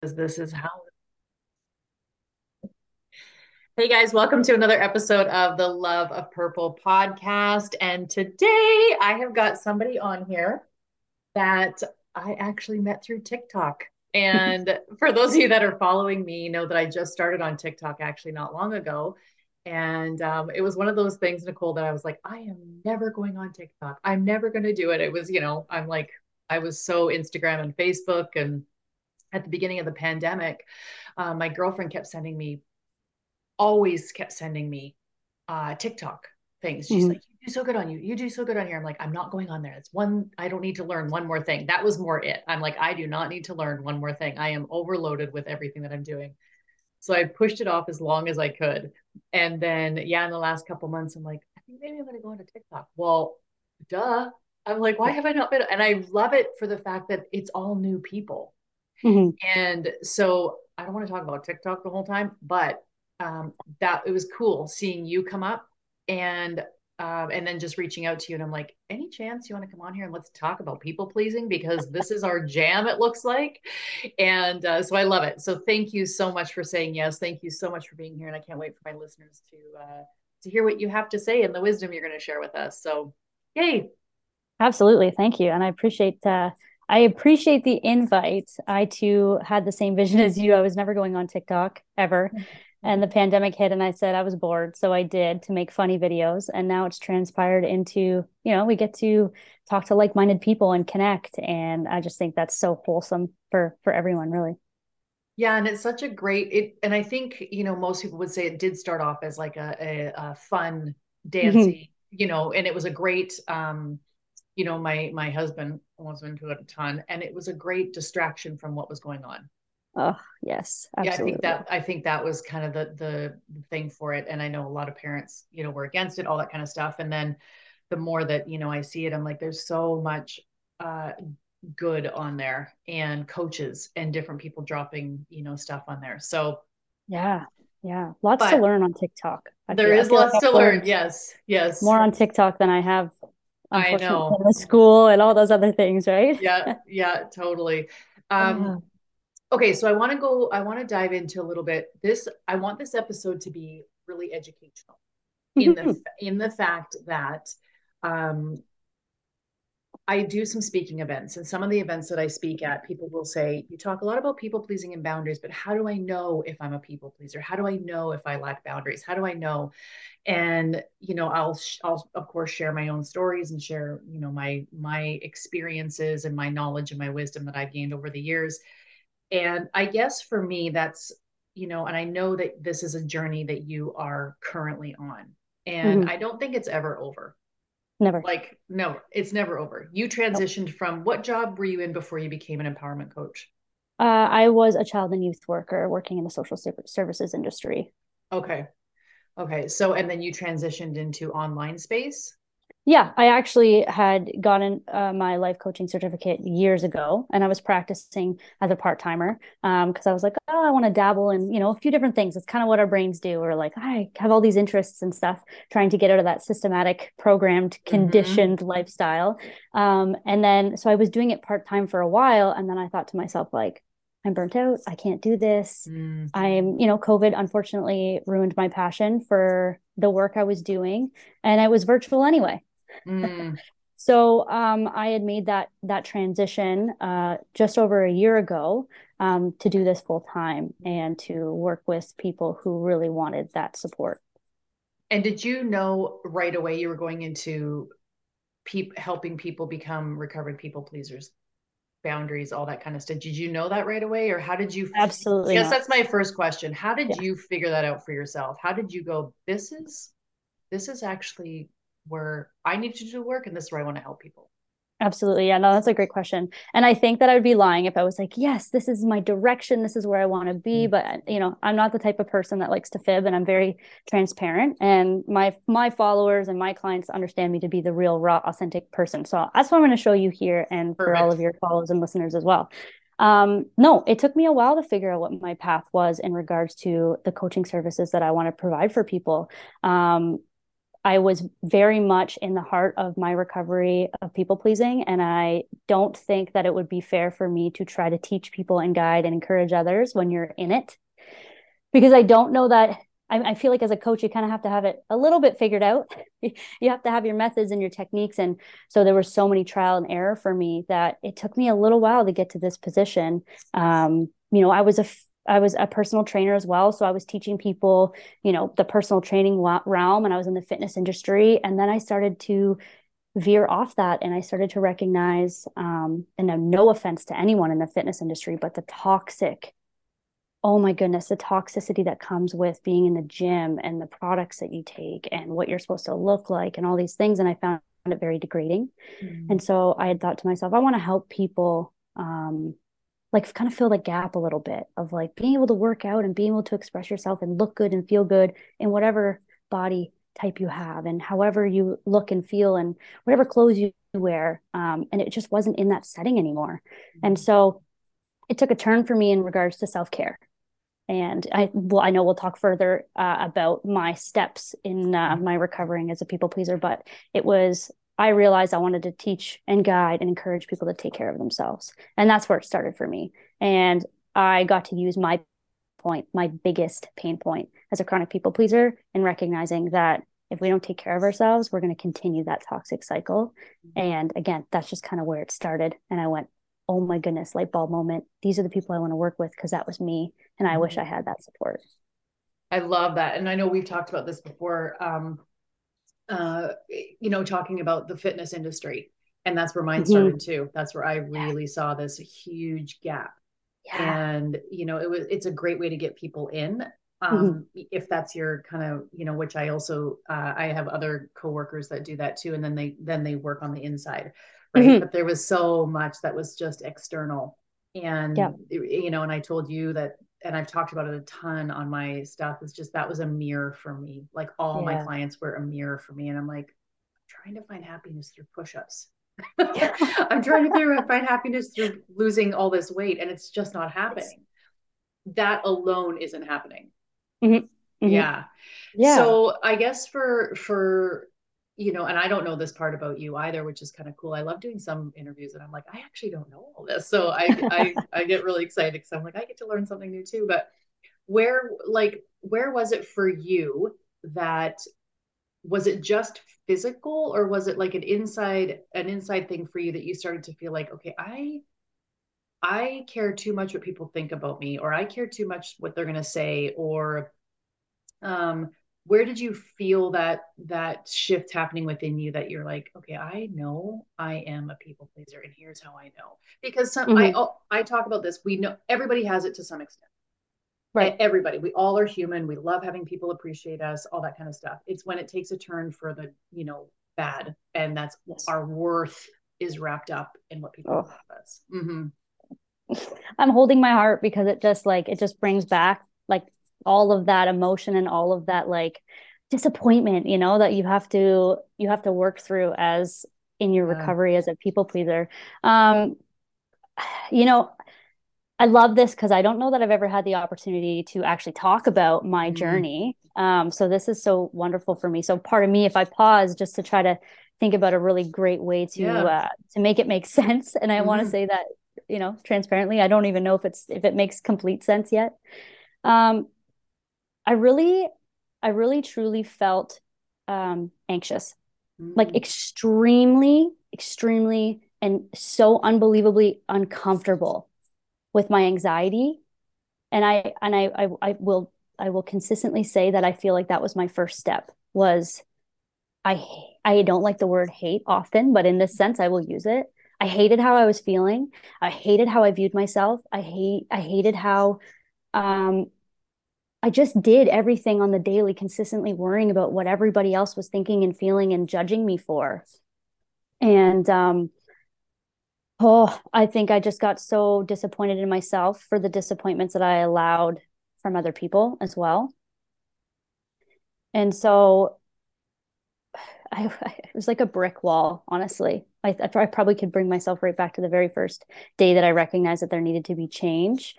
because this is how. Hey guys, welcome to another episode of the Love of Purple podcast. And today I have got somebody on here that I actually met through TikTok. And for those of you that are following me, know that I just started on TikTok actually not long ago. And it was one of those things, Nicole, that I was like, I am never going on TikTok. I'm never going to do it. It was, you know, I'm like, I was so Instagram and Facebook. And at the beginning of the pandemic, my girlfriend kept sending me TikTok things. She's like, you do so good on you. You do so good on here. I'm like, I'm not going on there. It's one, I don't need to learn one more thing. That was more it. I'm like, I do not need to learn one more thing. I am overloaded with everything that I'm doing. So I pushed it off as long as I could. And then, yeah, in the last couple months, I'm like, I think maybe I'm going to go into TikTok. Well, duh. I'm like, why have I not been? And I love it for the fact that it's all new people. Mm-hmm. And so I don't want to talk about TikTok the whole time, but that it was cool seeing you come up and then just reaching out to you. And I'm like, any chance you want to come on here and let's talk about people pleasing, because this is our jam, it looks like. And so I love it. So thank you so much for saying yes. Thank you so much for being here. And I can't wait for my listeners to hear what you have to say and the wisdom you're going to share with us. So yay. Absolutely. Thank you. And I appreciate the invite. I too had the same vision as you. I was never going on TikTok ever. And the pandemic hit and I said I was bored. So I did to make funny videos. And now it's transpired into, you know, we get to talk to like-minded people and connect. And I just think that's so wholesome for everyone, really. Yeah. And it's such a great, and I think, you know, most people would say it did start off as like a fun dancing, you know, and it was a great, you know, my husband was into it a ton, and it was a great distraction from what was going on. Oh, yes. Absolutely. Yeah, I think that was kind of the thing for it. And I know a lot of parents, you know, were against it, all that kind of stuff. And then the more that, you know, I see it, I'm like, there's so much good on there, and coaches and different people dropping, you know, stuff on there. So yeah. Yeah. Lots to learn on TikTok. There is lots to learn. Yes. Yes. More on TikTok than I have. I know. The school and all those other things, right? Yeah. Yeah, totally. Okay, so I want to dive into a little bit this. I want this episode to be really educational in the fact that I do some speaking events, and some of the events that I speak at, people will say, you talk a lot about people pleasing and boundaries, but how do I know if I'm a people pleaser? How do I know if I lack boundaries? How do I know? And, you know, I'll of course share my own stories and share, you know, my experiences and my knowledge and my wisdom that I've gained over the years. And I guess for me, that's, you know, and I know that this is a journey that you are currently on, and I don't think it's ever over. Never. Like, no, it's never over. You transitioned from, what job were you in before you became an empowerment coach? I was a child and youth worker working in the social services industry. Okay. Okay. So, and then you transitioned into online space? Yeah, I actually had gotten my life coaching certificate years ago, and I was practicing as a part-timer because I was like, oh, I want to dabble in, you know, a few different things. It's kind of what our brains do. We're like, I have all these interests and stuff, trying to get out of that systematic, programmed, conditioned lifestyle. And then, so I was doing it part-time for a while. And then I thought to myself, like, I'm burnt out. I can't do this. I'm, you know, COVID unfortunately ruined my passion for the work I was doing, and I was virtual anyway. So I had made that transition just over a year ago to do this full time and to work with people who really wanted that support. And did you know right away you were going into helping people become recovered people pleasers, boundaries, all that kind of stuff? Did you know that right away, or how did you? Absolutely. Yes, that's my first question. How did you figure that out for yourself? How did you go, this is actually where I need to do work, and this is where I want to help people? Absolutely. Yeah, no, that's a great question. And I think that I would be lying if I was like, yes, this is my direction. This is where I want to be. But, you know, I'm not the type of person that likes to fib, and I'm very transparent, and my followers and my clients understand me to be the real, raw, authentic person. So that's what I'm going to show you here, and for all of your followers and listeners as well. No, it took me a while to figure out what my path was in regards to the coaching services that I want to provide for people. I was very much in the heart of my recovery of people pleasing. And I don't think that it would be fair for me to try to teach people and guide and encourage others when you're in it, because I don't know that I feel like as a coach, you kind of have to have it a little bit figured out. You have to have your methods and your techniques. And so there were so many trial and error for me that it took me a little while to get to this position. You know, I was a personal trainer as well. So I was teaching people, you know, the personal training realm, and I was in the fitness industry. And then I started to veer off that. And I started to recognize, and no offense to anyone in the fitness industry, but the toxicity that comes with being in the gym and the products that you take and what you're supposed to look like and all these things. And I found it very degrading. Mm-hmm. And so I had thought to myself, I want to help people, like kind of fill the gap a little bit of like being able to work out and being able to express yourself and look good and feel good in whatever body type you have and however you look and feel and whatever clothes you wear. And it just wasn't in that setting anymore. Mm-hmm. And so it took a turn for me in regards to self-care. And I know we'll talk further about my steps in my recovering as a people pleaser, but I realized I wanted to teach and guide and encourage people to take care of themselves. And that's where it started for me. And I got to use my biggest pain point as a chronic people pleaser, and recognizing that if we don't take care of ourselves, we're going to continue that toxic cycle. Mm-hmm. And again, that's just kind of where it started. And I went, oh my goodness, light bulb moment. These are the people I want to work with, because that was me. And I wish I had that support. I love that. And I know we've talked about this before, you know, talking about the fitness industry, and that's where mine started too. That's where I really saw this huge gap. Yeah. And, you know, it's a great way to get people in, if that's your kind of, you know, which I also, I have other coworkers that do that too. And then they work on the inside. Right? Mm-hmm. But there was so much that was just external, and, you know, and I told you that, and I've talked about it a ton on my stuff. It's just, that was a mirror for me. Like all my clients were a mirror for me. And I'm like, I'm trying to find happiness through pushups. I'm trying to find happiness through losing all this weight. And it's just not happening. That alone isn't happening. Mm-hmm. Mm-hmm. Yeah. Yeah. So I guess for, you know, and I don't know this part about you either, which is kind of cool. I love doing some interviews and I'm like, I actually don't know all this. So I get really excited because I'm like, I get to learn something new too. But where was it for you that, was it just physical, or was it like an inside thing for you that you started to feel like, okay, I care too much what people think about me, or I care too much what they're going to say, or, where did you feel that shift happening within you that you're like, okay, I know I am a people pleaser, and here's how I know, because I talk about this. We know everybody has it to some extent, right? Everybody, we all are human. We love having people appreciate us, all that kind of stuff. It's when it takes a turn for the, you know, bad, and that's our worth is wrapped up in what people think of us. Mm-hmm. I'm holding my heart because it just brings back like all of that emotion and all of that like disappointment, you know, that you have to work through as in your recovery as a people pleaser. You know, I love this because I don't know that I've ever had the opportunity to actually talk about my journey. So this is so wonderful for me. So pardon me if I pause just to try to think about a really great way to make it make sense. And I want to say that, you know, transparently, I don't even know if it makes complete sense yet. I really truly felt, anxious, like extremely, extremely, and so unbelievably uncomfortable with my anxiety. And I will consistently say that I feel like that was my first step, was I don't like the word hate often, but in this sense, I will use it. I hated how I was feeling. I hated how I viewed myself. I hated how, I just did everything on the daily, consistently worrying about what everybody else was thinking and feeling and judging me for. And, I think I just got so disappointed in myself for the disappointments that I allowed from other people as well. And so it was like a brick wall, honestly. I probably could bring myself right back to the very first day that I recognized that there needed to be change.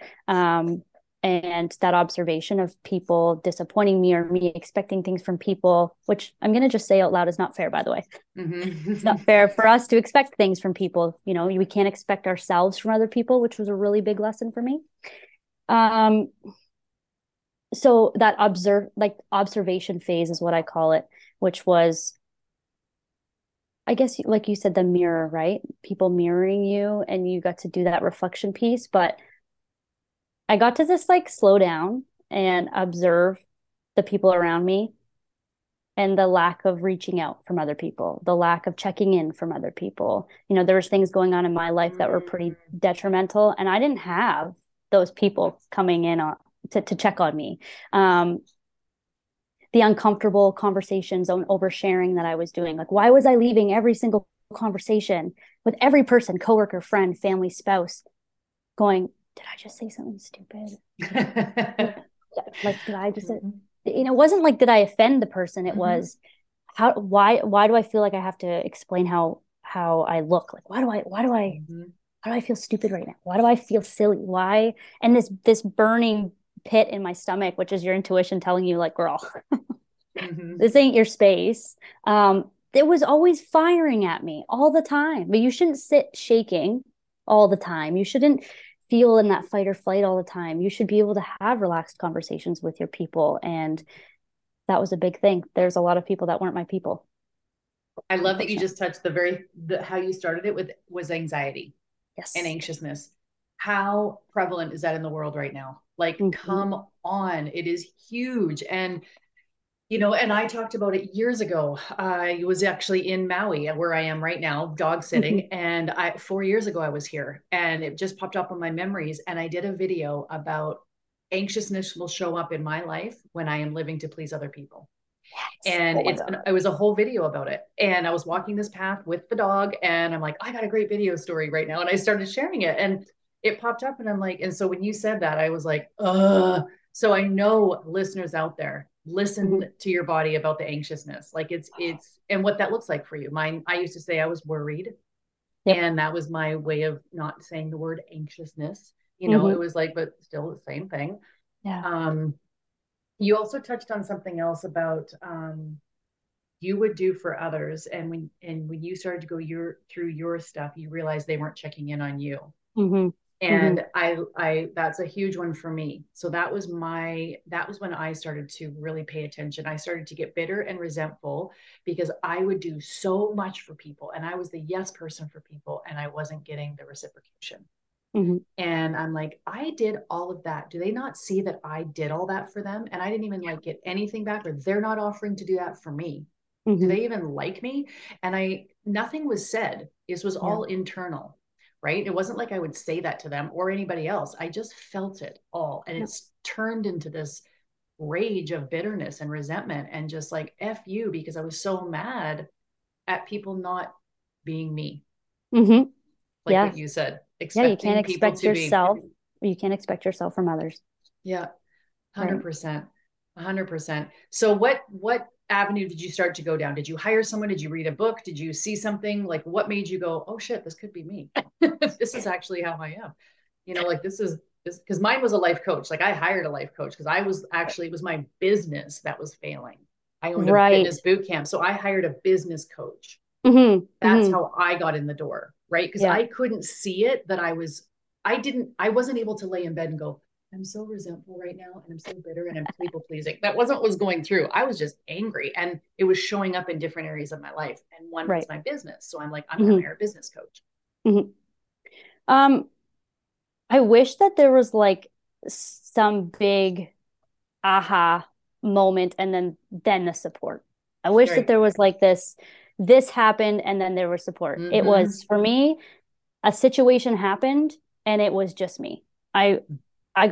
And that observation of people disappointing me or me expecting things from people, which I'm going to just say out loud is not fair, by the way. Mm-hmm. It's not fair for us to expect things from people. You know, we can't expect ourselves from other people, which was a really big lesson for me. So that observation phase is what I call it, which was, I guess, like you said, the mirror, right? People mirroring you, and you got to do that reflection piece. But I got to just slow down and observe the people around me and the lack of reaching out from other people, the lack of checking in from other people. You know, there was things going on in my life that were pretty detrimental, and I didn't have those people coming in to check on me. The uncomfortable conversations on oversharing that I was doing. Why was I leaving every single conversation with every person, coworker, friend, family, spouse, going, did I just say something stupid? Did I just, it wasn't did I offend the person? It was why do I feel like I have to explain how I look? Why do I feel stupid right now? Why do I feel silly? Why? And this burning pit in my stomach, which is your intuition telling you girl, this ain't your space. It was always firing at me all the time, but you shouldn't sit shaking all the time. You shouldn't feel in that fight or flight all the time. You should be able to have relaxed conversations with your people. And that was a big thing. There's a lot of people that weren't my people. I love that you just touched how you started it was anxiety. Yes. And anxiousness. How prevalent is that in the world right now? Come on, it is huge. And, and I talked about it years ago. I was actually in Maui, where I am right now, dog sitting. And 4 years ago I was here, and it just popped up on my memories. And I did a video about anxiousness will show up in my life when I am living to please other people. Yes. And it was a whole video about it. And I was walking this path with the dog, and I'm I got a great video story right now. And I started sharing it, and it popped up, and I'm and so when you said that, I was so I know listeners out there, listen to your body about the anxiousness. It's, and what that looks like for you. Mine, I used to say I was worried, and that was my way of not saying the word anxiousness. It was but still the same thing. Yeah. You also touched on something else about, you would do for others. And when you started to go through your stuff, you realized they weren't checking in on you. Mm-hmm. And I, that's a huge one for me. So that was when I started to really pay attention. I started to get bitter and resentful because I would do so much for people, and I was the yes person for people, and I wasn't getting the reciprocation. Mm-hmm. And I'm I did all of that. Do they not see that I did all that for them? And I didn't even get anything back, or they're not offering to do that for me. Mm-hmm. Do they even like me? And nothing was said. This was all internal. Right? It wasn't I would say that to them or anybody else. I just felt it all. And it's turned into this rage of bitterness and resentment and just F you, because I was so mad at people not being me. Mm-hmm. What you said, you can't expect yourself. You can't expect yourself from others. Yeah. 100%. 100%. So what avenue did you start to go down? Did you hire someone? Did you read a book? Did you see something? What made you go, oh shit, this could be me. This is actually how I am. This is because mine was a life coach. I hired a life coach because it was my business that was failing. I owned a fitness boot camp. So I hired a business coach. Mm-hmm. That's how I got in the door. Right. Because I couldn't see it that I wasn't able to lay in bed and go, I'm so resentful right now, and I'm so bitter, and I'm people pleasing. That wasn't what was going through. I was just angry, and it was showing up in different areas of my life. And one was my business. So I'm I'm going to hire a business coach. Mm-hmm. I wish that there was some big aha moment, and then the support. I wish that there was this happened, and then there was support. Mm-hmm. It was, for me, a situation happened, and it was just me. I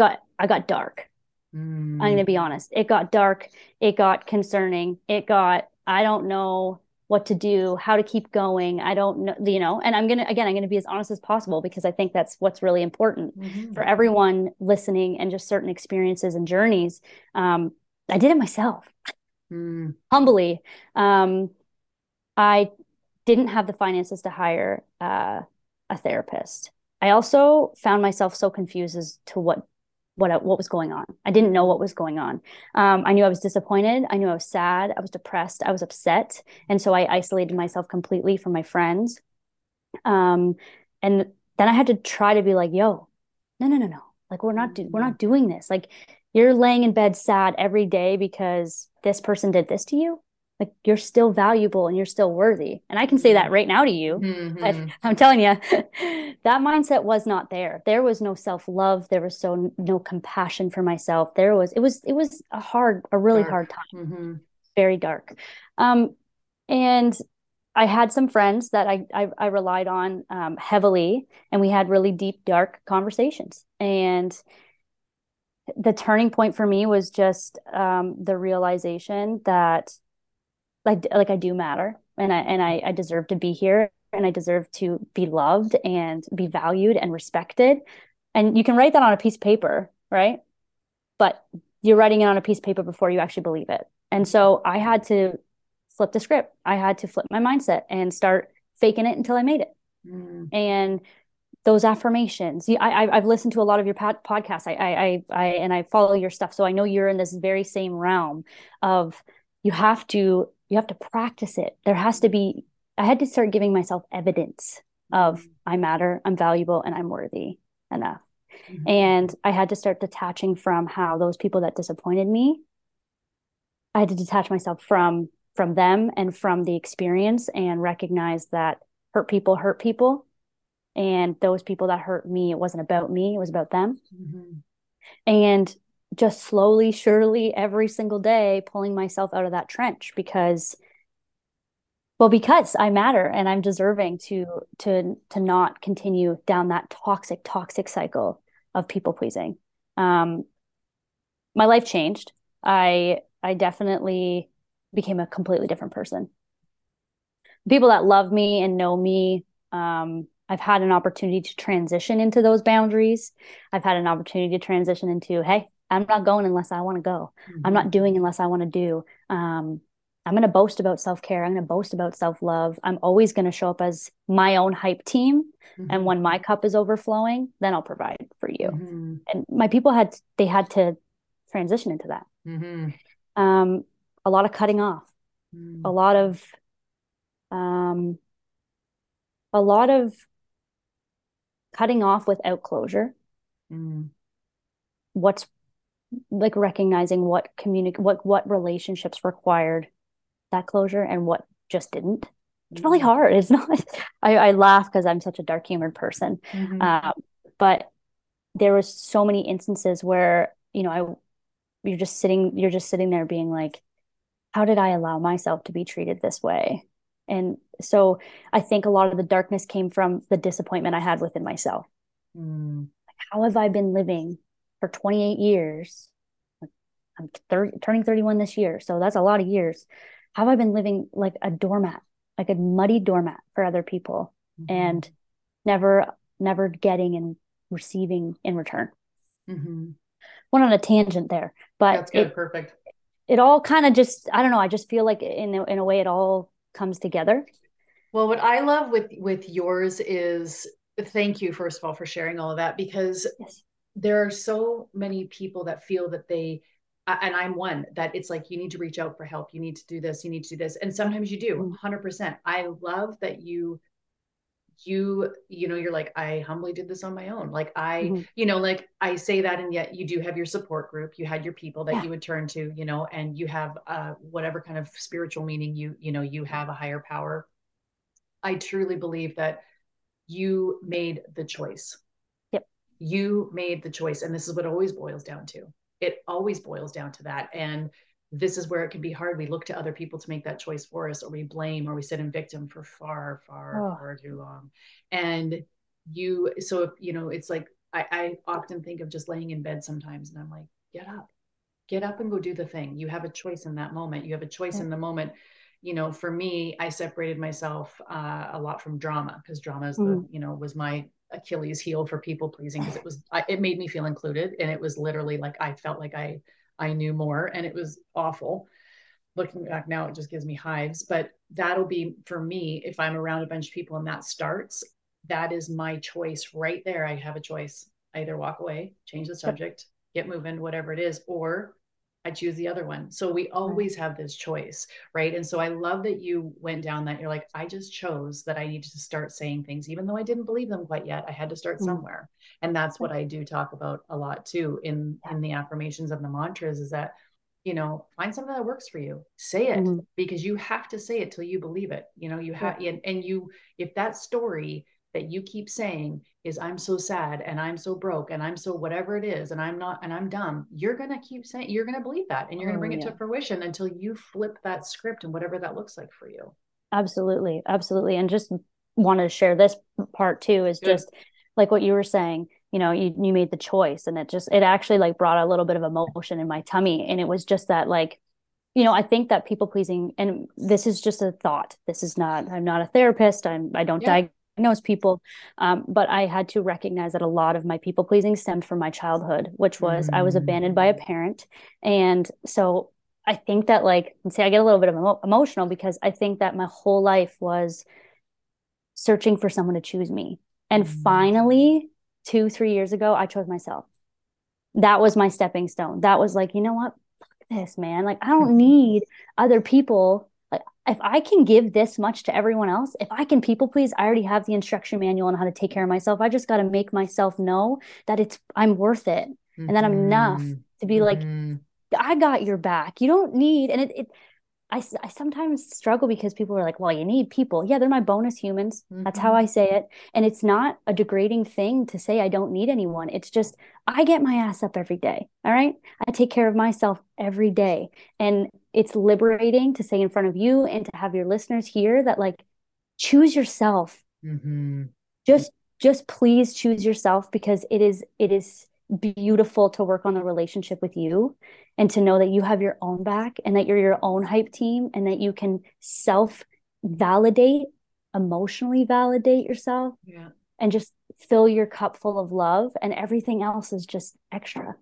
got dark. I'm going to be honest. It got dark. It got concerning. It got, I don't know what to do, how to keep going. I don't know, and I'm going to be as honest as possible, because I think that's what's really important for everyone listening, and just certain experiences and journeys. I did it myself, humbly. I didn't have the finances to hire a therapist. I also found myself so confused as to what what was going on. I didn't know what was going on. I knew I was disappointed. I knew I was sad. I was depressed. I was upset. And so I isolated myself completely from my friends. And then I had to try to be like, yo, no. Like, we're not doing this. Like, you're laying in bed sad every day because this person did this to you. Like, you're still valuable and you're still worthy. And I can say that right now to you. Mm-hmm. But I'm telling you, that mindset was not there. There was no self-love. There was no compassion for myself. It was a really hard time. Mm-hmm. Very dark. And I had some friends that I relied on heavily, and we had really deep, dark conversations. And the turning point for me was just the realization that like I do matter, and I deserve to be here, and I deserve to be loved and be valued and respected. And you can write that on a piece of paper, right? But you're writing it on a piece of paper before you actually believe it. And so I had to flip the script. I had to flip my mindset and start faking it until I made it. Mm. And those affirmations, I've listened to a lot of your podcasts. I follow your stuff. So I know you're in this very same realm of you have to practice it. I had to start giving myself evidence of I matter, I'm valuable, and I'm worthy enough. Mm-hmm. And I had to start detaching from how those people that disappointed me, I had to detach myself from them and from the experience, and recognize that hurt people. And those people that hurt me, it wasn't about me, it was about them. Mm-hmm. And just slowly, surely, every single day, pulling myself out of that trench because I matter and I'm deserving to not continue down that toxic cycle of people pleasing. My life changed. I definitely became a completely different person. People that love me and know me, I've had an opportunity to transition into those boundaries. I've had an opportunity to transition into, hey, I'm not going unless I want to go. Mm-hmm. I'm not doing unless I want to do. I'm going to boast about self-care. I'm going to boast about self-love. I'm always going to show up as my own hype team. Mm-hmm. And when my cup is overflowing, then I'll provide for you. Mm-hmm. And my people had to transition into that. Mm-hmm. A lot of cutting off, mm-hmm. a lot of cutting off without closure. Mm-hmm. What's like recognizing what relationships required that closure and what just didn't. It's really hard. It's not, I laugh because I'm such a dark humored person. Mm-hmm. But there was so many instances where, you know, you're just sitting there being like, how did I allow myself to be treated this way? And so I think a lot of the darkness came from the disappointment I had within myself. Mm. Like, how have I been living for 28 years? I'm turning 31 this year, so that's a lot of years. How have I been living like a doormat, like a muddy doormat for other people, mm-hmm. and never getting and receiving in return? Mm-hmm. Went on a tangent there, but that's good. Perfect. It all kind of just, I don't know. I just feel like in a way it all comes together. Well, what I love with yours is, thank you, first of all, for sharing all of that, because yes. There are so many people that feel that they, and I'm one, that it's like, you need to reach out for help. You need to do this. You need to do this. And sometimes you do 100%. I love that you know, you're like, I humbly did this on my own. Like you know, like I say that, and yet you do have your support group. You had your people that you would turn to, you know, and you have whatever kind of spiritual meaning you know, you have a higher power. I truly believe that you made the choice. You made the choice. And this is what always boils down to. It always boils down to that. And this is where it can be hard. We look to other people to make that choice for us, or we blame, or we sit in victim for far too long. And you know, it's like, I often think of just laying in bed sometimes, and I'm like, get up and go do the thing. You have a choice in that moment. You have a choice in the moment. You know, for me, I separated myself a lot from drama, because drama is was my Achilles heel for people pleasing, because it made me feel included, and it was literally like I felt like I knew more, and it was awful. Looking back now, it just gives me hives. But that'll be for me, if I'm around a bunch of people and that starts, that is my choice right there. I have a choice. I either walk away, change the subject, get moving, whatever it is, or I choose the other one. So we always have this choice, right? And so I love that you went down that you're like, I just chose that I needed to start saying things, even though I didn't believe them quite yet. I had to start somewhere. And that's what I do talk about a lot too in the affirmations and the mantras, is that, you know, find something that works for you, say it, because you have to say it till you believe it. You know, you have, and you, if that story that you keep saying is I'm so sad and I'm so broke and I'm so whatever it is, and I'm not, and I'm dumb, you're going to keep saying, you're going to believe that, and you're going to bring it to fruition until you flip that script and whatever that looks like for you. Absolutely. Absolutely. And just want to share this part too, is just like what you were saying, you know, you made the choice, and it actually like brought a little bit of emotion in my tummy. And it was just that, like, you know, I think that people pleasing, and this is just a thought, this is not, I'm not a therapist. I don't diagnose people. But I had to recognize that a lot of my people pleasing stemmed from my childhood, which was I was abandoned by a parent. And so I think that, like, say I get a little bit of emotional because I think that my whole life was searching for someone to choose me. And finally 2-3 years ago, I chose myself. That was my stepping stone. That was like, you know what? Fuck this, man. Like, I don't need other people. Like, if I can give this much to everyone else, if I can people please, I already have the instruction manual on how to take care of myself. I just got to make myself know that I'm worth it, and that I'm enough to be like, I got your back. You don't need, and I sometimes struggle because people are like, well, you need people. Yeah, they're my bonus humans. That's how I say it. And it's not a degrading thing to say I don't need anyone. It's just, I get my ass up every day. All right. I take care of myself every day. And it's liberating to say in front of you and to have your listeners hear that, like, choose yourself. Just please choose yourself, because it is beautiful to work on the relationship with you and to know that you have your own back and that you're your own hype team and that you can self-validate, emotionally validate yourself and just fill your cup full of love, and everything else is just extra.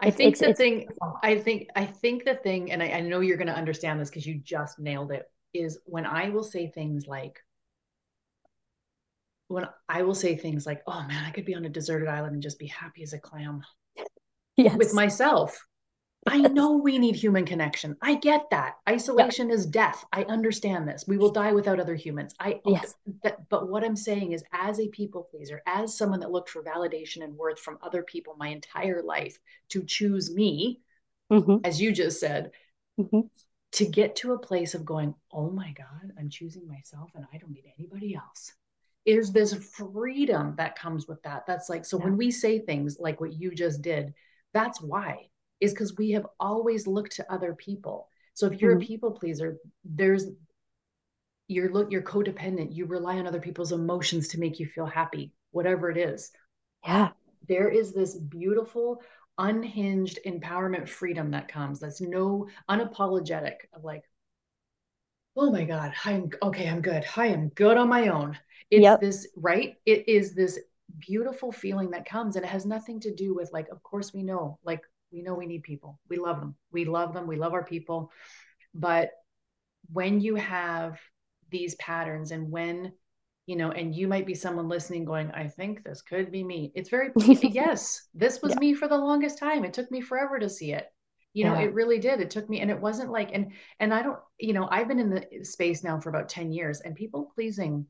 I think the thing, and I know you're going to understand this because you just nailed it, is when I will say things like, oh man, I could be on a deserted island and just be happy as a clam with myself. I know we need human connection. I get that. Isolation is death. I understand this. We will die without other humans. But what I'm saying is, as a people pleaser, as someone that looked for validation and worth from other people my entire life to choose me, as you just said, to get to a place of going, oh my God, I'm choosing myself and I don't need anybody else. Is this freedom that comes with that. That's like, so when we say things like what you just did, that's why, is because we have always looked to other people. So if you're a people pleaser, you're codependent. You rely on other people's emotions to make you feel happy, whatever it is. Yeah. There is this beautiful, unhinged empowerment freedom that comes. That's no unapologetic of like, oh my God, I'm good. I am good on my own. It's this, right? It is this beautiful feeling that comes, and it has nothing to do with, like, of course we know, like, we need people. We love them. We love our people. But when you have these patterns, and when, you know, and you might be someone listening going, I think this could be me. It's very, this was me for the longest time. It took me forever to see it. You know, it really did. It took me, and it wasn't like, and I don't, you know, I've been in the space now for about 10 years, and people pleasing,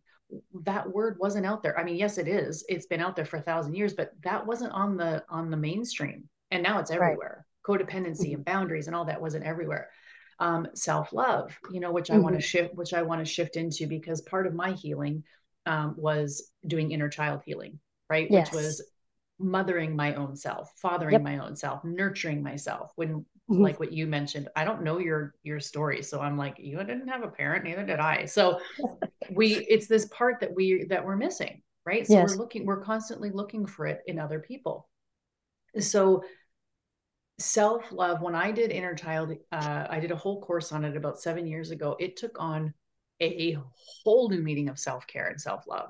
that word wasn't out there. I mean, yes, it is. It's been out there for 1,000 years, but that wasn't on the mainstream. And now it's everywhere. Right. Codependency and boundaries and all that wasn't everywhere. Self-love, you know, which I want to shift, into, because part of my healing was doing inner child healing, right? Yes. Which was mothering my own self, fathering my own self, nurturing myself. When, like what you mentioned, I don't know your story. So I'm like, you didn't have a parent, neither did I. So it's this part that we're missing, right? So we're constantly looking for it in other people. So self-love, when I did inner child, I did a whole course on it about 7 years ago. It took on a whole new meaning of self-care and self-love.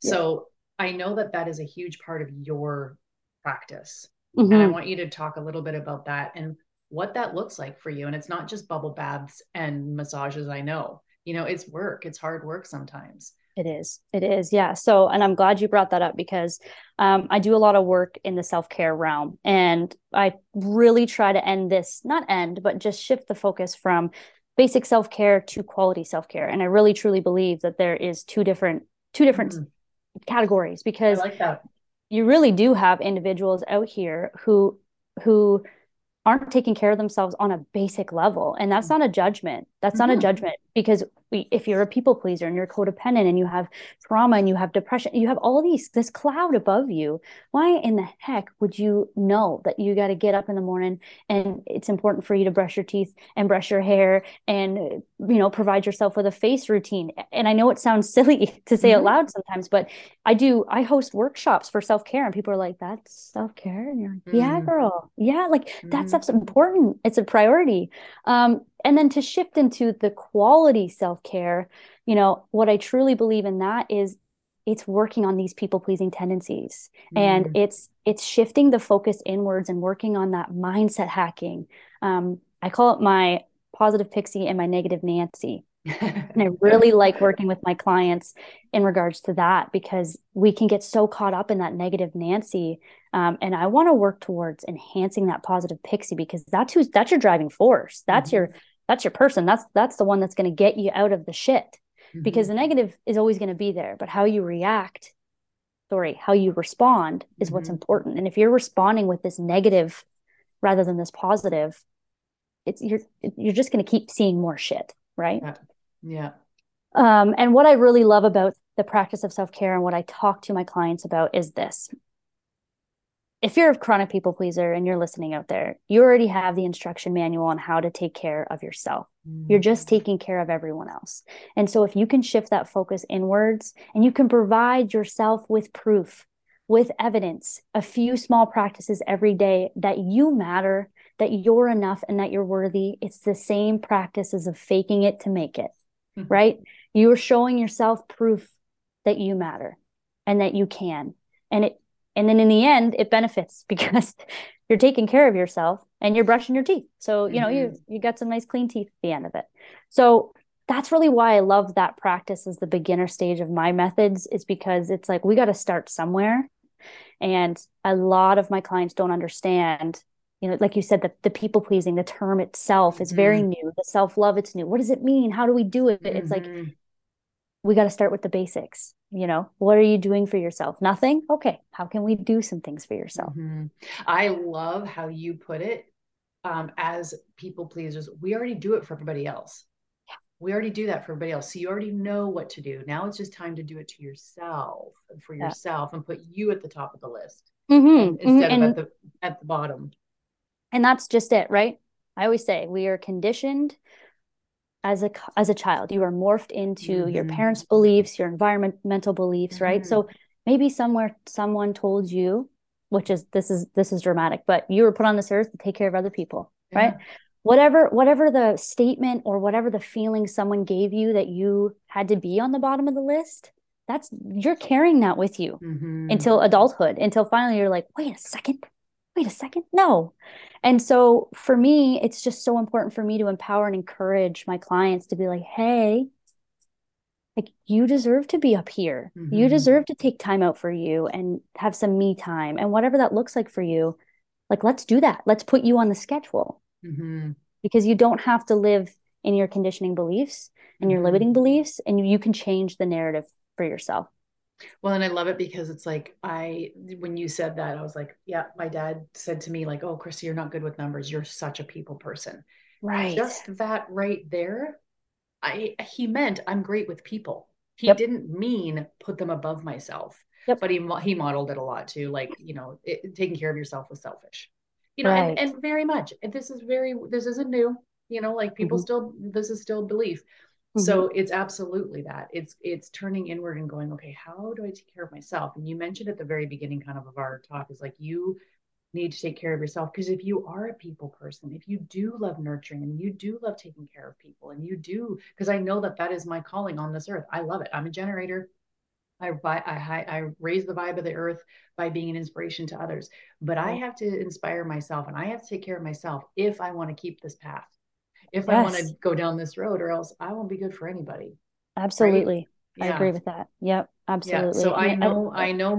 So I know that is a huge part of your practice. And I want you to talk a little bit about that and what that looks like for you. And it's not just bubble baths and massages. I know, you know, it's work, it's hard work sometimes. It is. Yeah. So, and I'm glad you brought that up because I do a lot of work in the self-care realm, and I really try to just shift the focus from basic self-care to quality self-care. And I really truly believe that there is two different categories, because I like that. You really do have individuals out here who aren't taking care of themselves on a basic level. And that's not a judgment. That's not a judgment, because if you're a people pleaser and you're codependent and you have trauma and you have depression, you have all this cloud above you. Why in the heck would you know that you got to get up in the morning and it's important for you to brush your teeth and brush your hair and, provide yourself with a face routine? And I know it sounds silly to say out loud sometimes, but I host workshops for self-care, and people are like, that's self-care. And you're like, yeah, girl. Yeah. Like that stuff's important. It's a priority. And then to shift into the quality self-care, what I truly believe in that is it's working on these people-pleasing tendencies, and it's shifting the focus inwards and working on that mindset hacking. I call it my positive Pixie and my negative Nancy. And I really like working with my clients in regards to that, because we can get so caught up in that negative Nancy. And I want to work towards enhancing that positive Pixie, because that's your driving force. That's that's your person. That's the one that's going to get you out of the shit, because the negative is always going to be there, but how you respond is what's important. And if you're responding with this negative rather than this positive, you're just going to keep seeing more shit. Right. Yeah. And what I really love about the practice of self-care and what I talk to my clients about is this. If you're a chronic people pleaser and you're listening out there, you already have the instruction manual on how to take care of yourself. You're just taking care of everyone else. And so if you can shift that focus inwards and you can provide yourself with proof, with evidence, a few small practices every day that you matter, that you're enough, and that you're worthy, it's the same practices of faking it to make it, right? You are showing yourself proof that you matter and that you can. And then in the end, it benefits, because you're taking care of yourself and you're brushing your teeth. So, you got some nice clean teeth at the end of it. So that's really why I love that practice as the beginner stage of my methods, is because it's like, we got to start somewhere. And a lot of my clients don't understand, like you said, the people pleasing, the term itself is very new. The self-love, it's new. What does it mean? How do we do it? It's like, we got to start with the basics. What are you doing for yourself? Nothing? Okay. How can we do some things for yourself? I love how you put it. As people pleasers, we already do it for everybody else. Yeah. We already do that for everybody else. So you already know what to do. Now it's just time to do it to yourself and for yourself, and put you at the top of the list instead of at the bottom. And that's just it, right? I always say we are conditioned as a child. You are morphed into your parents' beliefs, your environmental beliefs, right? So maybe somewhere someone told you, which is this is dramatic, but you were put on this earth to take care of other people, right? Whatever the statement or whatever the feeling someone gave you that you had to be on the bottom of the list, you're carrying that with you until adulthood, until finally you're like, wait a second. No. And so for me, it's just so important for me to empower and encourage my clients to be like, hey, like, you deserve to be up here. You deserve to take time out for you and have some me time, and whatever that looks like for you, like, let's do that. Let's put you on the schedule, because you don't have to live in your conditioning beliefs and your limiting beliefs, and you can change the narrative for yourself. Well, and I love it, because it's like, when you said that, I was like, yeah, my dad said to me, like, oh, Krista, you're not good with numbers. You're such a people person. Right. Just that right there. He meant I'm great with people. He didn't mean put them above myself, but he modeled it a lot too. Like, taking care of yourself was selfish, right. and very much, and this isn't new, like people this is still belief. So it's absolutely that. It's turning inward and going, okay, how do I take care of myself? And you mentioned at the very beginning of our talk is like, you need to take care of yourself, because if you are a people person, if you do love nurturing and you do love taking care of people and you do, because I know that is my calling on this earth. I love it. I'm a generator. I raise the vibe of the earth by being an inspiration to others, but I have to inspire myself and I have to take care of myself if I want to keep this path. If I want to go down this road, or else I won't be good for anybody. Absolutely. Yeah. I agree with that. Yep. Absolutely. Yeah. So I know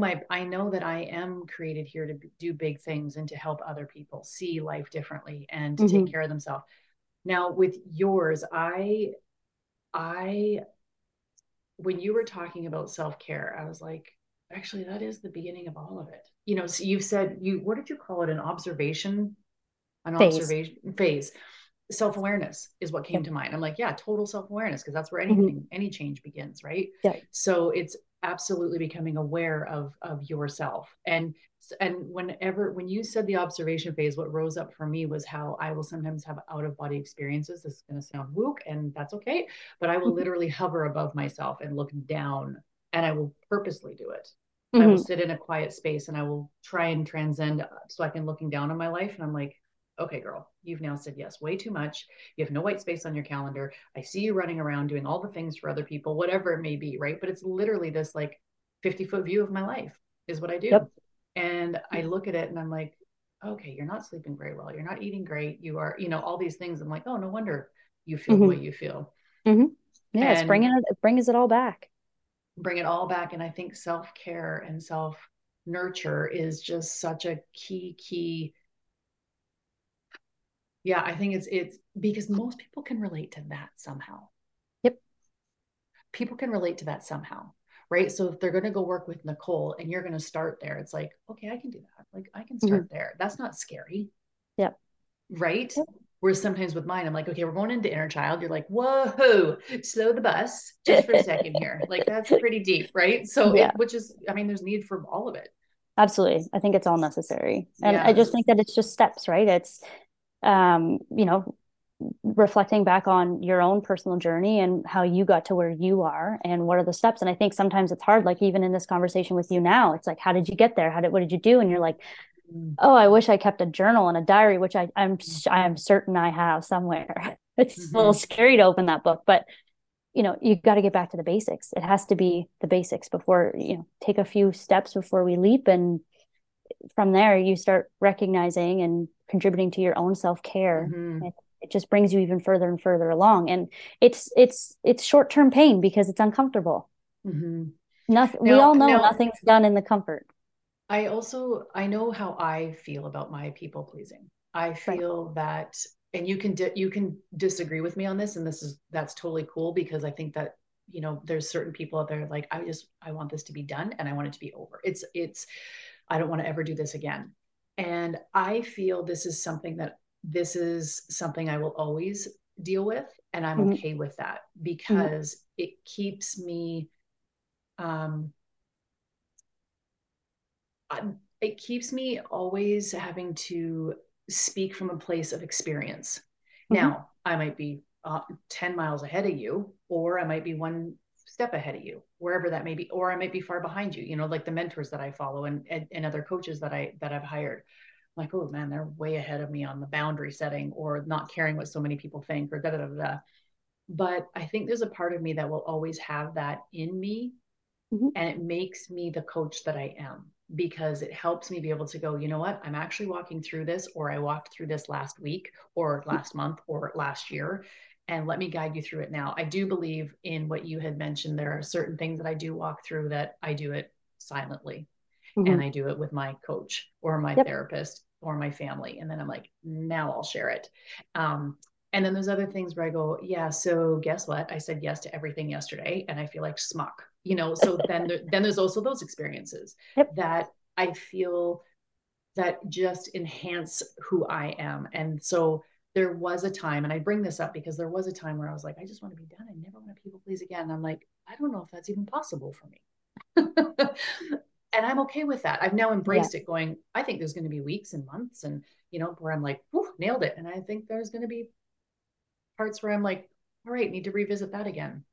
that I am created here to do big things and to help other people see life differently and to take care of themselves. Now with yours, I when you were talking about self-care, I was like, actually, that is the beginning of all of it. You know, so you've said what did you call it? An observation phase. Self-awareness is what came to mind. I'm like, yeah, total self-awareness, because that's where any change begins, right? Yeah. So it's absolutely becoming aware of yourself. And when you said the observation phase, what rose up for me was how I will sometimes have out-of-body experiences. This is going to sound woke, and that's okay, but I will literally hover above myself and look down, and I will purposely do it. I will sit in a quiet space and I will try and transcend, so I can looking down on my life. And I'm like, okay, girl, you've now said yes way too much. You have no white space on your calendar. I see you running around doing all the things for other people, whatever it may be, right? But it's literally this like 50-foot view of my life is what I do. Yep. And I look at it and I'm like, okay, you're not sleeping very well. You're not eating great. You are, all these things. I'm like, oh, no wonder you feel the way you feel. Yeah, and it brings it all back. Bring it all back. And I think self-care and self-nurture is just such a key. Yeah, I think it's because most people can relate to that somehow. Yep. People can relate to that somehow, right? So if they're going to go work with Nicole and you're going to start there, it's like, okay, I can do that. Like I can start there. That's not scary. Yep. Right? Yep. Whereas sometimes with mine, I'm like, okay, we're going into inner child. You're like, whoa, slow the bus just for a second here. Like that's pretty deep, right? So there's need for all of it. Absolutely. I think it's all necessary. And I just think that it's just steps, right? It's, reflecting back on your own personal journey and how you got to where you are and what are the steps. And I think sometimes it's hard, like even in this conversation with you now, it's like, how did you get there? What did you do? And you're like, oh, I wish I kept a journal and a diary, which I'm certain I have somewhere. It's a little scary to open that book, but you got to get back to the basics. It has to be the basics before, take a few steps before we leap. And from there you start recognizing and contributing to your own self-care. It just brings you even further and further along. And it's short-term pain because it's uncomfortable. Nothing's done in the comfort. I know how I feel about my people pleasing. I feel that, and you can disagree with me on this, and that's totally cool, because I think that there's certain people out there like, I want this to be done and I want it to be over. It's I don't want to ever do this again. And I feel this is something I will always deal with. And I'm okay with that, because it keeps me, always having to speak from a place of experience. Now I might be 10 miles ahead of you, or I might be one step ahead of you, wherever that may be, or I might be far behind you, like the mentors that I follow and other coaches that I've hired. I'm like, oh man, they're way ahead of me on the boundary setting or not caring what so many people think or da, da, da, da. But I think there's a part of me that will always have that in me. And it makes me the coach that I am, because it helps me be able to go, you know what, I'm actually walking through this, or I walked through this last week or last month or last year. And let me guide you through it now. I do believe in what you had mentioned. There are certain things that I do walk through that I do it silently. And I do it with my coach or my therapist or my family. And then I'm like, now I'll share it. And then there's other things where I go, yeah, so guess what? I said yes to everything yesterday and I feel like smuck, so then there's also those experiences that I feel that just enhance who I am. And so there was a time, and I bring this up because there was a time where I was like, I just want to be done. I never want to people please again. And I'm like, I don't know if that's even possible for me. And I'm okay with that. I've now embraced it, going, I think there's going to be weeks and months and, where I'm like, whew, nailed it. And I think there's going to be parts where I'm like, all right, need to revisit that again.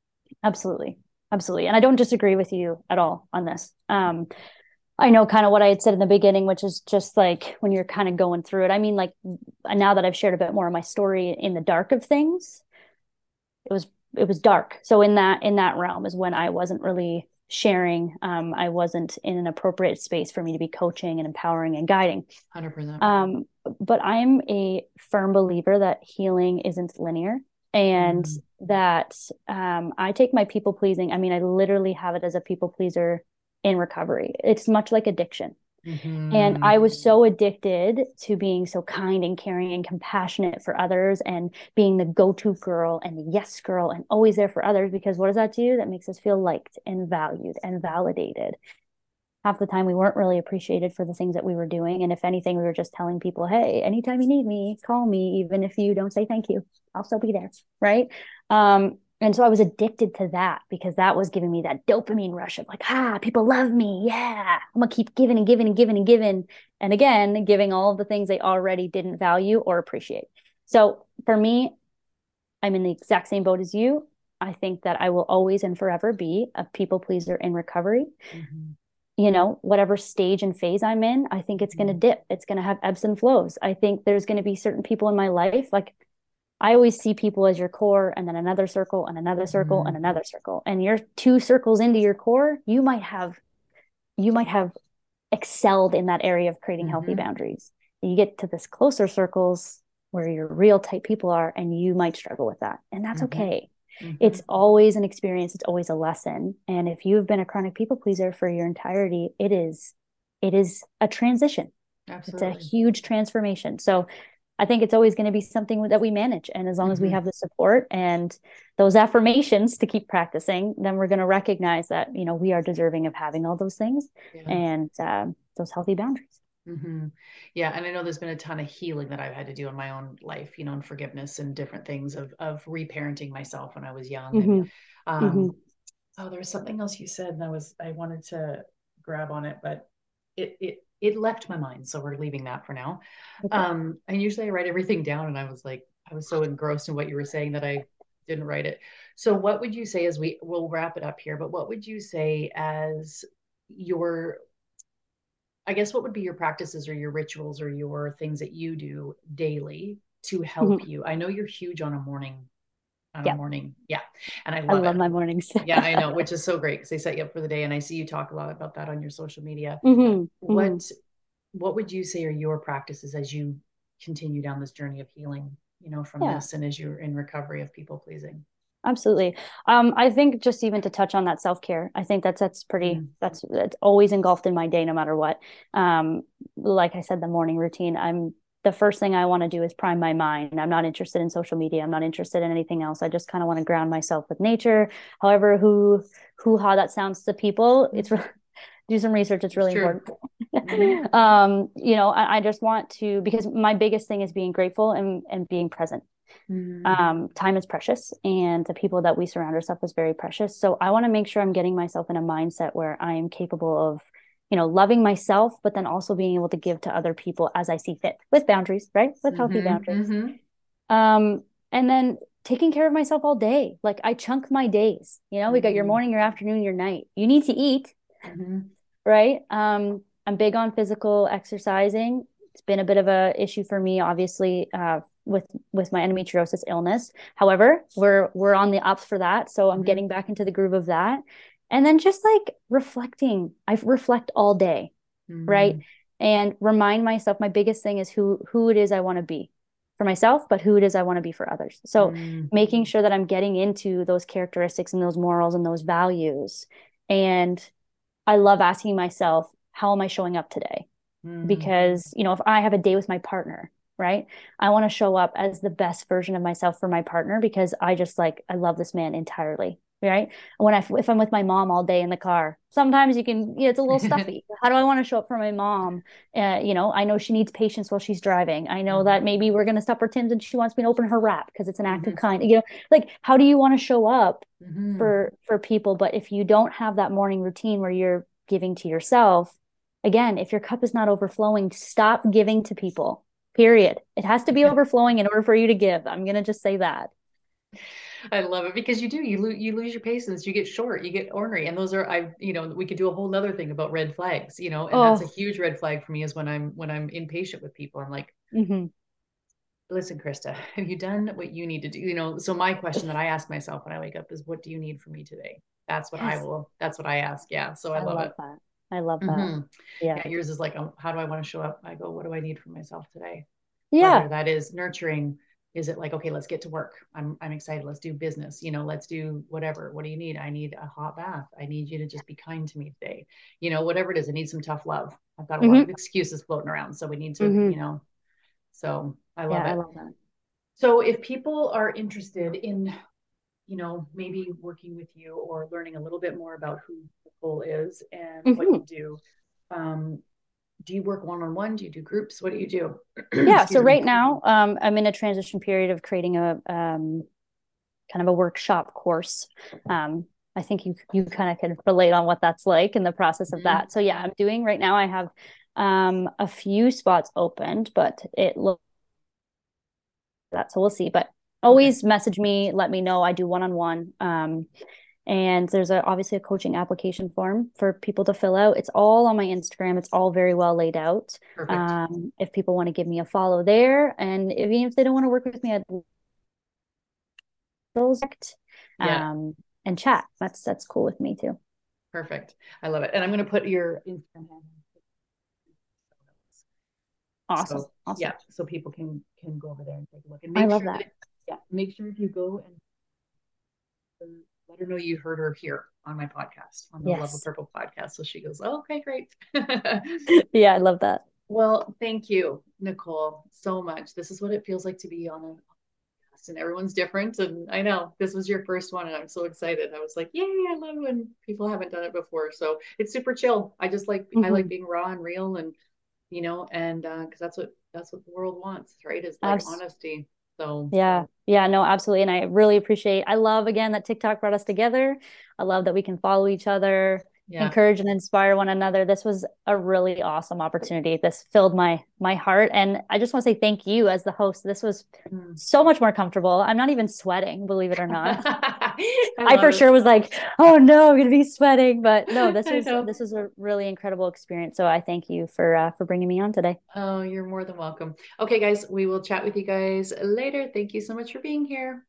Absolutely. Absolutely. And I don't disagree with you at all on this. I know kind of what I had said in the beginning, which is just like when you're kind of going through it. I mean, like now that I've shared a bit more of my story in the dark of things, it was dark. So in that realm is when I wasn't really sharing. I wasn't in an appropriate space for me to be coaching and empowering and guiding. 100%. But I'm a firm believer that healing isn't linear. and that I take my people pleasing. I mean, I literally have it as a people pleaser in recovery. It's much like addiction. Mm-hmm. And I was so addicted to being so kind and caring and compassionate for others and being the go-to girl and the yes girl and always there for others, because what does that do? That makes us feel liked and valued and validated. Half the time we weren't really appreciated for the things that we were doing. And if anything, we were just telling people, hey, anytime you need me, call me, even if you don't say thank you, I'll still be there. Right. And so I was addicted to that because that was giving me that dopamine rush of like, people love me. Yeah. I'm gonna keep giving and giving and giving and giving. And again, giving all of the things they already didn't value or appreciate. So for me, I'm in the exact same boat as you. I think that I will always and forever be a people pleaser in recovery. Mm-hmm. You know, whatever stage and phase I'm in, I think it's going to dip. It's going to have ebbs and flows. I think there's going to be certain people in my life. Like, I always see people as your core and then another circle and another circle and another circle. And you're two circles into your core, you might have excelled in that area of creating healthy boundaries. You get to this closer circles where your real type people are, and you might struggle with that. And that's okay. It's always an experience. It's always a lesson. And if you've been a chronic people pleaser for your entirety, it is a transition. Absolutely. It's a huge transformation. So I think it's always going to be something that we manage. And as long as we have the support and those affirmations to keep practicing, then we're going to recognize that, you know, we are deserving of having all those things and those healthy boundaries. Mm-hmm. Yeah. And I know there's been a ton of healing that I've had to do in my own life, you know, and forgiveness and different things of reparenting myself when I was young. And, oh, there was something else you said, and I wanted to grab on it, but it left my mind. So we're leaving that for now. Okay. And usually I write everything down, and I was so engrossed in what you were saying that I didn't write it. So what would you say as we'll wrap it up here, but what would you say as what would be your practices or your rituals or your things that you do daily to help you? I know you're huge on a morning. Yeah. And I love my mornings. Yeah, I know, which is so great because they set you up for the day. And I see you talk a lot about that on your social media. What would you say are your practices as you continue down this journey of healing, you know, from this, and as you're in recovery of people pleasing? Absolutely. I think just even to touch on that self-care, I think that's always engulfed in my day, no matter what. Like I said, the morning routine, the first thing I want to do is prime my mind. I'm not interested in social media. I'm not interested in anything else. I just kind of want to ground myself with nature. However, how that sounds to people, it's really, do some research. It's really important. You know, I just want to, because my biggest thing is being grateful and being present. Time is precious, and the people that we surround ourselves with is very precious. So I want to make sure I'm getting myself in a mindset where I am capable of, you know, loving myself, but then also being able to give to other people as I see fit, with boundaries, right? With healthy boundaries. And then taking care of myself all day. Like, I chunk my days, you know, we got your morning, your afternoon, your night. You need to eat, right? I'm big on physical exercising. It's been a bit of a issue for me, obviously, with my endometriosis illness. However, we're on the ups for that. So I'm getting back into the groove of that. And then just like reflecting, I reflect all day. Right. And remind myself, my biggest thing is who it is I want to be for myself, but who it is I want to be for others. So making sure that I'm getting into those characteristics and those morals and those values. And I love asking myself, how am I showing up today? Because, you know, if I have a day with my partner, right, I want to show up as the best version of myself for my partner, because I love this man entirely. Right. When if I'm with my mom all day in the car, sometimes it's a little stuffy. How do I want to show up for my mom? You know, I know she needs patience while she's driving. I know that maybe we're going to stop for Tim's and she wants me to open her wrap because it's an act of kind, you know, like, how do you want to show up for people? But if you don't have that morning routine where you're giving to yourself, again, if your cup is not overflowing, stop giving to people, period. It has to be overflowing in order for you to give. I'm going to just say that. I love it, because you lose your patience, you get short, you get ornery. And those are, you know, we could do a whole nother thing about red flags, you know, and that's a huge red flag for me is when I'm impatient with people. I'm like, listen, Krista, have you done what you need to do? You know, so my question that I ask myself when I wake up is, what do you need from me today? That's what I ask. Yeah. So I love it. That. I love that. Yeah. Yours is like, how do I want to show up? I go, what do I need from myself today? Yeah. Whether that is nurturing, Is it like, okay, let's get to work. I'm excited. Let's do business. You know, let's do whatever. What do you need? I need a hot bath. I need you to just be kind to me today. You know, whatever it is, I need some tough love. I've got a lot of excuses floating around. So we need to, you know, so I love it. I love that. So if people are interested in, you know, maybe working with you or learning a little bit more about who Nicole is and what you do, do you work one-on-one? Do you do groups? What do you do? Yeah. So right now, I'm in a transition period of creating a, kind of a workshop course. I think you kind of can relate on what that's like in the process of that. So yeah, I'm doing right now, I have, a few spots opened, but it looks that, so we'll see, but always message me, let me know. I do one-on-one, and there's obviously a coaching application form for people to fill out. It's all on my Instagram. It's all very well laid out. If people want to give me a follow there, and even if they don't want to work with me, I'd and chat. That's cool with me too. Perfect. I love it. And I'm going to put your Instagram handle. Awesome. So, awesome. Yeah. So people can go over there and take a look. And make I love sure that. Yeah. Make sure if you go and let her know you heard her here on my podcast, on the Love of Purple podcast. So she goes, oh, okay, great. Yeah, I love that. Well, thank you, Nicole, so much. This is what it feels like to be on a podcast, and everyone's different. And I know this was your first one, and I'm so excited. I was like, yay, I love when people haven't done it before. So it's super chill. I just like, I like being raw and real, and, you know, and because that's what the world wants, right? Is like honesty. So yeah, no, absolutely. And I really appreciate, I love again that TikTok brought us together. I love that we can follow each other, encourage and inspire one another. This was a really awesome opportunity. This filled my heart. And I just want to say thank you as the host. This was so much more comfortable. I'm not even sweating, believe it or not. I for sure was like, oh no, I'm going to be sweating, but no, this was a really incredible experience. So I thank you for bringing me on today. Oh, you're more than welcome. Okay, guys, we will chat with you guys later. Thank you so much for being here.